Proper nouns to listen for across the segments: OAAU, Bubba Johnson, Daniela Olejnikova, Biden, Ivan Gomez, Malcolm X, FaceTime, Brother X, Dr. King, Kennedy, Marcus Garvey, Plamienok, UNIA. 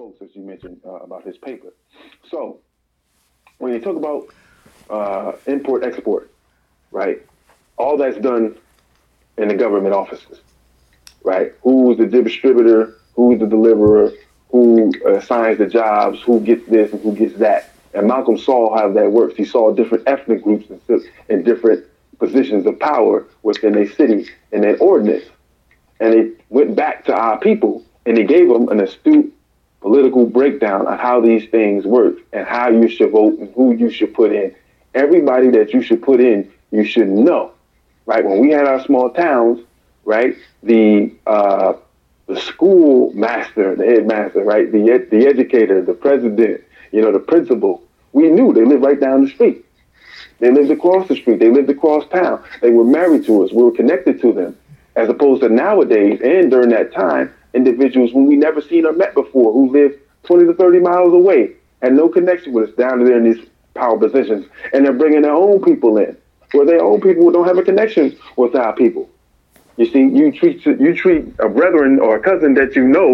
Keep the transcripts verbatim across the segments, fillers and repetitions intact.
folks, as you mentioned, uh, about his paper. So when you talk about uh, import export, right, all that's done in the government offices, right? Who's the distributor? Who's the deliverer? Who assigns the jobs? Who gets this and who gets that? And Malcolm saw how that works. He saw different ethnic groups in different positions of power within a city and their ordinance. And it went back to our people, and it gave them an astute political breakdown on how these things work and how you should vote and who you should put in. Everybody that you should put in, you should know, right? When we had our small towns, right, the uh, the school master, the headmaster, right, the ed- the educator, the president, you know, the principal, we knew they lived right down the street. They lived across the street. They lived across town. They were married to us. We were connected to them. As opposed to nowadays and during that time, individuals whom we never seen or met before who lived twenty to thirty miles away and no connection with us down there in these power positions. And they're bringing their own people in where their own people don't have a connection with our people. You see, you treat you treat a brethren or a cousin that you know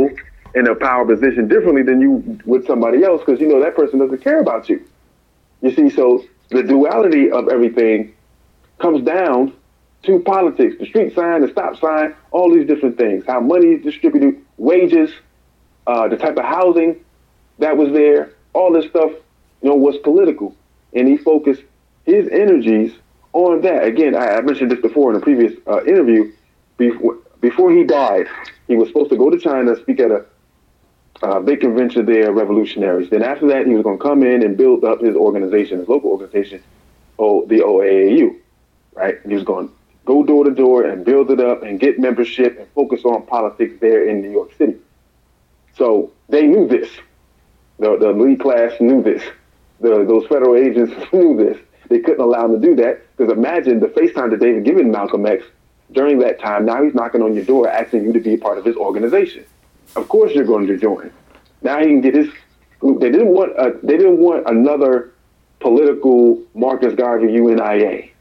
in a power position differently than you would somebody else because you know that person doesn't care about you. You see, so the duality of everything comes down to politics, the street sign, the stop sign, all these different things, how money is distributed, wages, uh, the type of housing that was there, all this stuff, you know, was political. And he focused his energies on that. Again, I, I mentioned this before in a previous uh, interview. Before, before he died, he was supposed to go to China, speak at a uh, big convention there, revolutionaries. Then after that, he was going to come in and build up his organization, his local organization, oh, the O A A U, right? And he was going to go door to door and build it up and get membership and focus on politics there in New York City. So they knew this. The, the elite class knew this. The, those federal agents knew this. They couldn't allow him to do that because imagine the FaceTime that they were giving Malcolm X during that time. Now he's knocking on your door asking you to be a part of his organization. Of course you're going to join. Now he can get his group. They didn't want, a, they didn't want another political Marcus Garvey U N I A,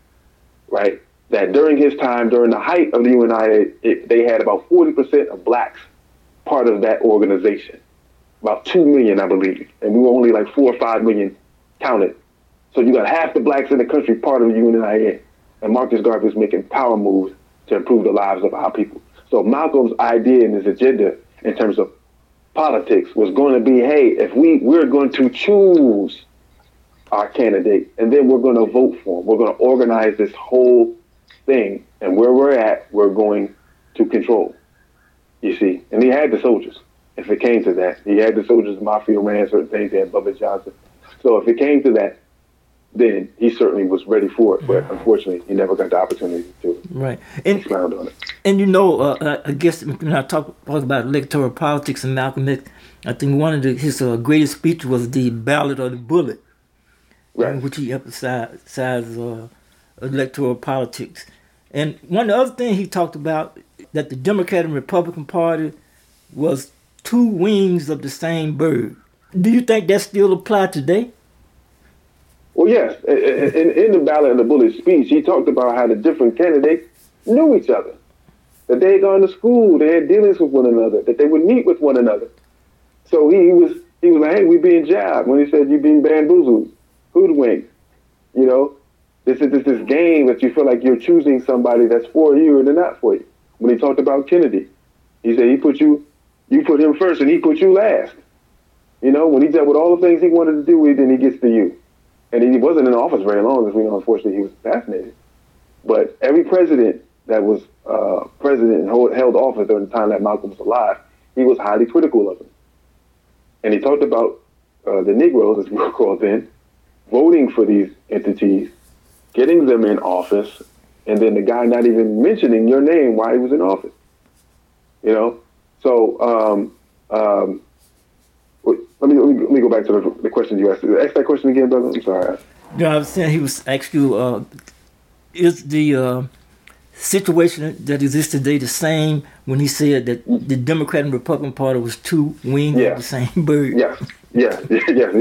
right? That during his time, during the height of the U N I A, it, they had about forty percent of blacks part of that organization, about two million, I believe. And we were only like four or five million counted. So you got half the blacks in the country part of the U N I A. And Marcus Garvey was making power moves to improve the lives of our people. So Malcolm's idea and his agenda in terms of politics was going to be, hey, if we, we're going to choose our candidate, and then we're going to vote for him. We're going to organize this whole thing, and where we're at, we're going to control. You see, and he had the soldiers. If it came to that, he had the soldiers. The mafia ran certain things. They had Bubba Johnson. So if it came to that, then he certainly was ready for it. But unfortunately, he never got the opportunity to. Right, and expound on it. And you know, uh, I guess when I talk, talk about electoral politics and Malcolm X, I think one of the, his uh, greatest speeches was the ballot or the bullet, right, in which he emphasized uh, electoral politics. And one other thing he talked about, that the Democrat and Republican Party was two wings of the same bird. Do you think that still applies today? Well, yes. In, in the ballot and the bullet speech, he talked about how the different candidates knew each other, that they had gone to school, they had dealings with one another, that they would meet with one another. So he was he was like, hey, we being jabbed. When he said you being bamboozled, hoodwinked, you know, This is this, this game that you feel like you're choosing somebody that's for you or they're not for you. When he talked about Kennedy, he said he put you, you put him first and he put you last. You know, when he dealt with all the things he wanted to do with, then he gets to you. And he wasn't in office very long, as we know, unfortunately, he was assassinated. But every president that was uh, president and hold, held office during the time that Malcolm was alive, he was highly critical of him. And he talked about uh, the Negroes, as we were called then, voting for these entities, getting them in office, and then the guy not even mentioning your name while he was in office, you know? So um, um, wait, let, me, let me go back to the, the question you asked. Ask that question again, brother. I'm sorry. No, I was saying he was actually, uh, is the uh, situation that exists today the same when he said that the Democrat and Republican Party was two wings yeah. of the same bird? Yeah. Yes, yes, yes,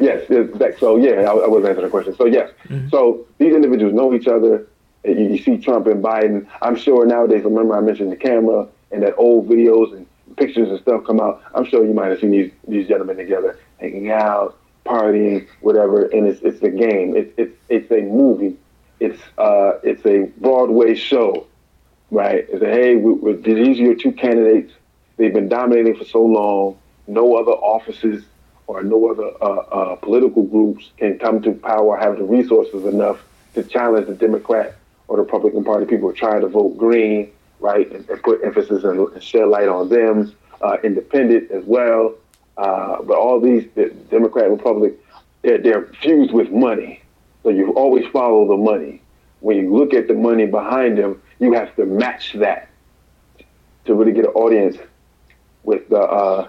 yes, yes. So, yeah, I, I wasn't answering the question. So, yes. Mm-hmm. So, these individuals know each other. You, you see Trump and Biden. I'm sure nowadays, remember I mentioned the camera and that old videos and pictures and stuff come out. I'm sure you might have seen these these gentlemen together hanging out, partying, whatever. And it's it's a game. It's it's it's a movie. It's uh it's a Broadway show, right? It's a, hey, we, we, these are your two candidates. They've been dominating for so long. No other offices or no other uh, uh, political groups can come to power, have the resources enough to challenge the Democrat or the Republican Party. People are trying to vote green, right, and, and put emphasis and, and shed light on them, uh, independent as well. Uh, but all these, the Democrat and Republican, they're, they're fused with money. So you always follow the money. When you look at the money behind them, you have to match that to really get an audience with the uh,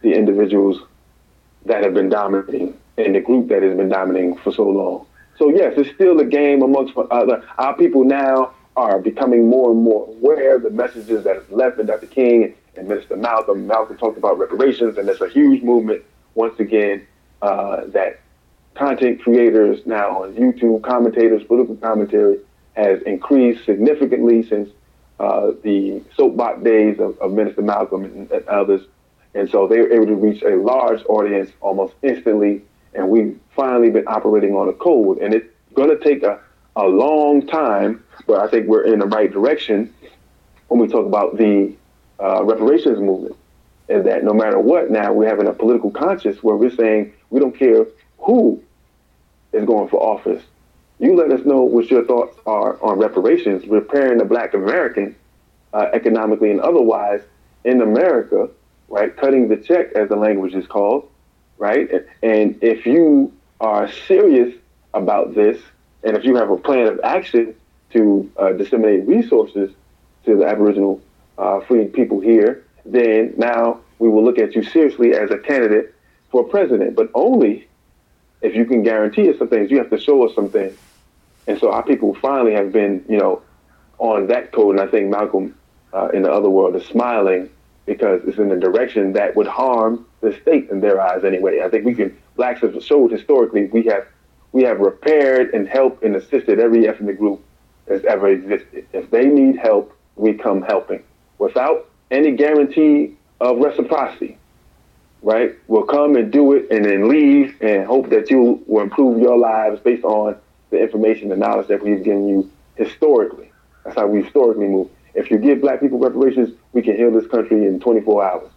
the individuals that have been dominating and the group that has been dominating for so long. So yes, it's still a game amongst other. Our people now are becoming more and more aware of the messages that is left in Doctor King and Mister Malcolm. Malcolm talked about reparations, and it's a huge movement once again uh, that content creators now on YouTube, commentators, political commentary has increased significantly since uh, the soapbox days of, of Minister Malcolm and, and others. And so they were able to reach a large audience almost instantly. And we've finally been operating on a code. And it's going to take a, a long time, but I think we're in the right direction when we talk about the uh, reparations movement. And that no matter what, now we're having a political conscience where we're saying we don't care who is going for office. You let us know what your thoughts are on reparations, repairing the Black American uh, economically and otherwise in America, right? Cutting the check, as the language is called, right? And if you are serious about this, and if you have a plan of action to uh, disseminate resources to the Aboriginal uh, freed people here, then now we will look at you seriously as a candidate for president, but only if you can guarantee us some things. You have to show us some things. And so our people finally have been, you know, on that code. And I think Malcolm uh, in the other world is smiling because it's in a direction that would harm the state in their eyes anyway. I think we can, blacks have showed historically, we have we have repaired and helped and assisted every ethnic group that's ever existed. If they need help, we come helping. Without any guarantee of reciprocity, right? We'll come and do it and then leave and hope that you will improve your lives based on the information and knowledge that we've given you historically. That's how we historically move. If you give black people reparations, we can heal this country in twenty-four hours.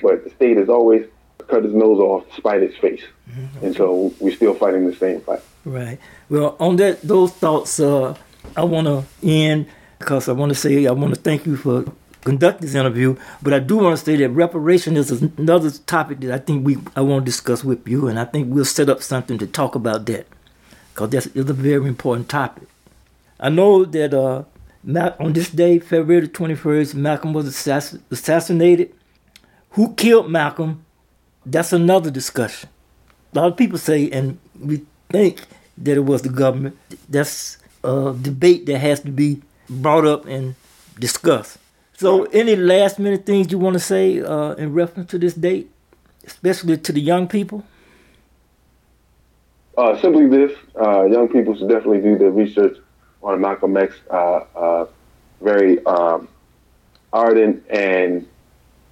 But the state has always cut its nose off, spite its face. Mm-hmm. Okay. And so we're still fighting the same fight. Right. Well, on that, those thoughts, uh, I want to end because I want to say I want to thank you for conduct this interview, but I do want to say that reparation is another topic that I think we I want to discuss with you, and I think we'll set up something to talk about that because that's is a very important topic. I know that uh, on this day, February the twenty-first, Malcolm was assass- assassinated. Who killed Malcolm? That's another discussion. A lot of people say, and we think that it was the government. That's a debate that has to be brought up and discussed. So any last minute things you want to say uh, in reference to this date, especially to the young people? Uh, simply this, uh, young people should definitely do their research on Malcolm X, uh, uh, very um, ardent and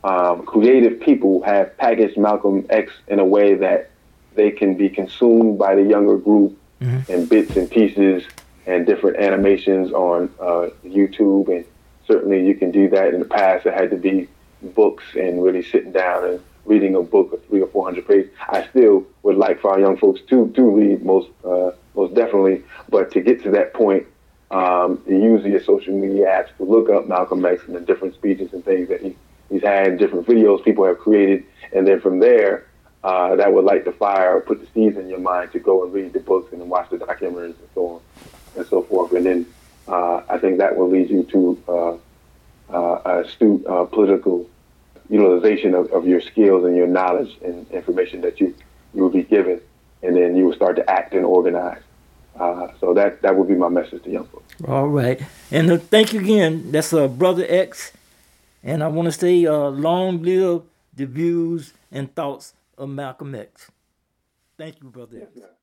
um, creative people have packaged Malcolm X in a way that they can be consumed by the younger group mm-hmm. in bits and pieces and different animations on uh, YouTube and certainly you can do that. In the past, it had to be books and really sitting down and reading a book of three or four hundred pages. I still would like for our young folks to, to read most uh, most definitely, but to get to that point, um, use your social media apps to look up Malcolm X and the different speeches and things that he, he's had, different videos people have created, and then from there, uh, that would light the fire or put the seeds in your mind to go and read the books and watch the documentaries and so on and so forth, and then Uh, I think that will lead you to uh, uh, astute uh, political utilization of, of your skills and your knowledge and information that you, you will be given, and then you will start to act and organize. Uh, so that, that would be my message to young folks. All right. And uh, thank you again. That's uh, Brother X. And I want to say uh, long live the views and thoughts of Malcolm X. Thank you, Brother X. Yes,